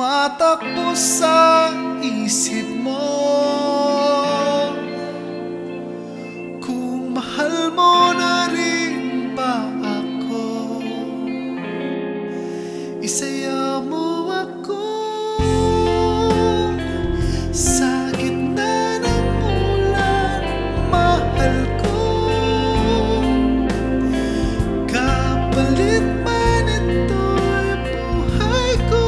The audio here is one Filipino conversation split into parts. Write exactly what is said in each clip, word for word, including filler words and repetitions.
tumatakbo sa isip mo. Kung mahal mo na rin ba ako, isaya mo ako sa gitna ng ulan, mahal ko. Kapalit man ito'y buhay ko,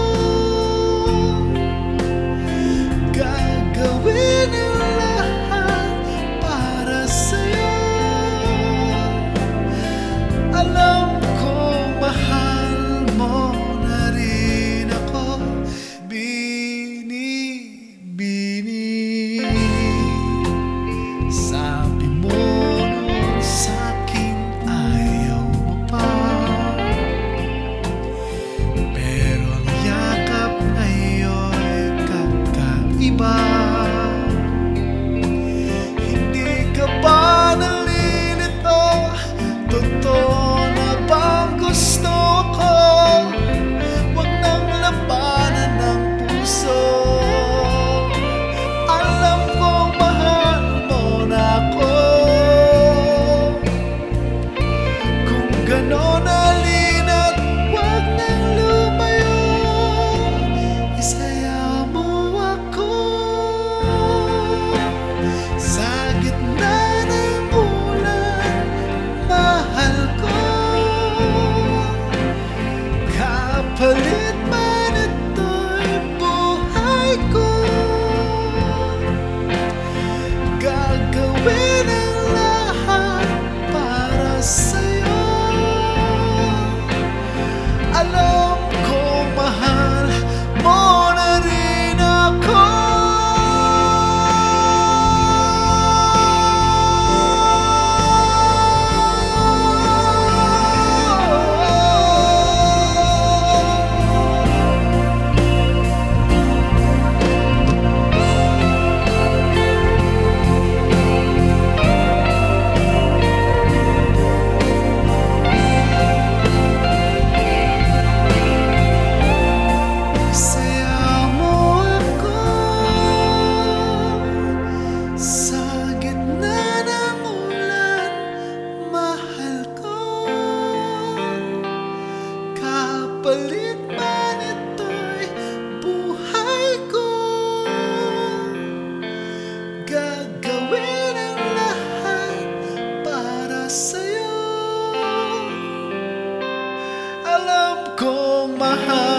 gagawin ang lahat para sa'yo. Alam ko mahal mo na rin ako, binibini. Sabi mo noon sa'kin ayaw mo pa, pero ang yakap ngayon'y kakaiba. Hindi ka ba nalilito? Totoo na bang gusto ko? Huwag nang labanan ang puso. Alam kong mahal mo na ako. Kung gano'n alina't huwag nang lumayo, isaya mo ako sa gitna ng ulan, mahal ko. Kapalit man ito'y buhay ko, gagawin ang lahat para sa'yo. Alam ko mahal mo na rin ako. Isaya mo ako sa gitna ng ulan, mahal ko. Kapalit man ito'y buhay ko, gagawin ang lahat para sa'yo. Alam kong mahal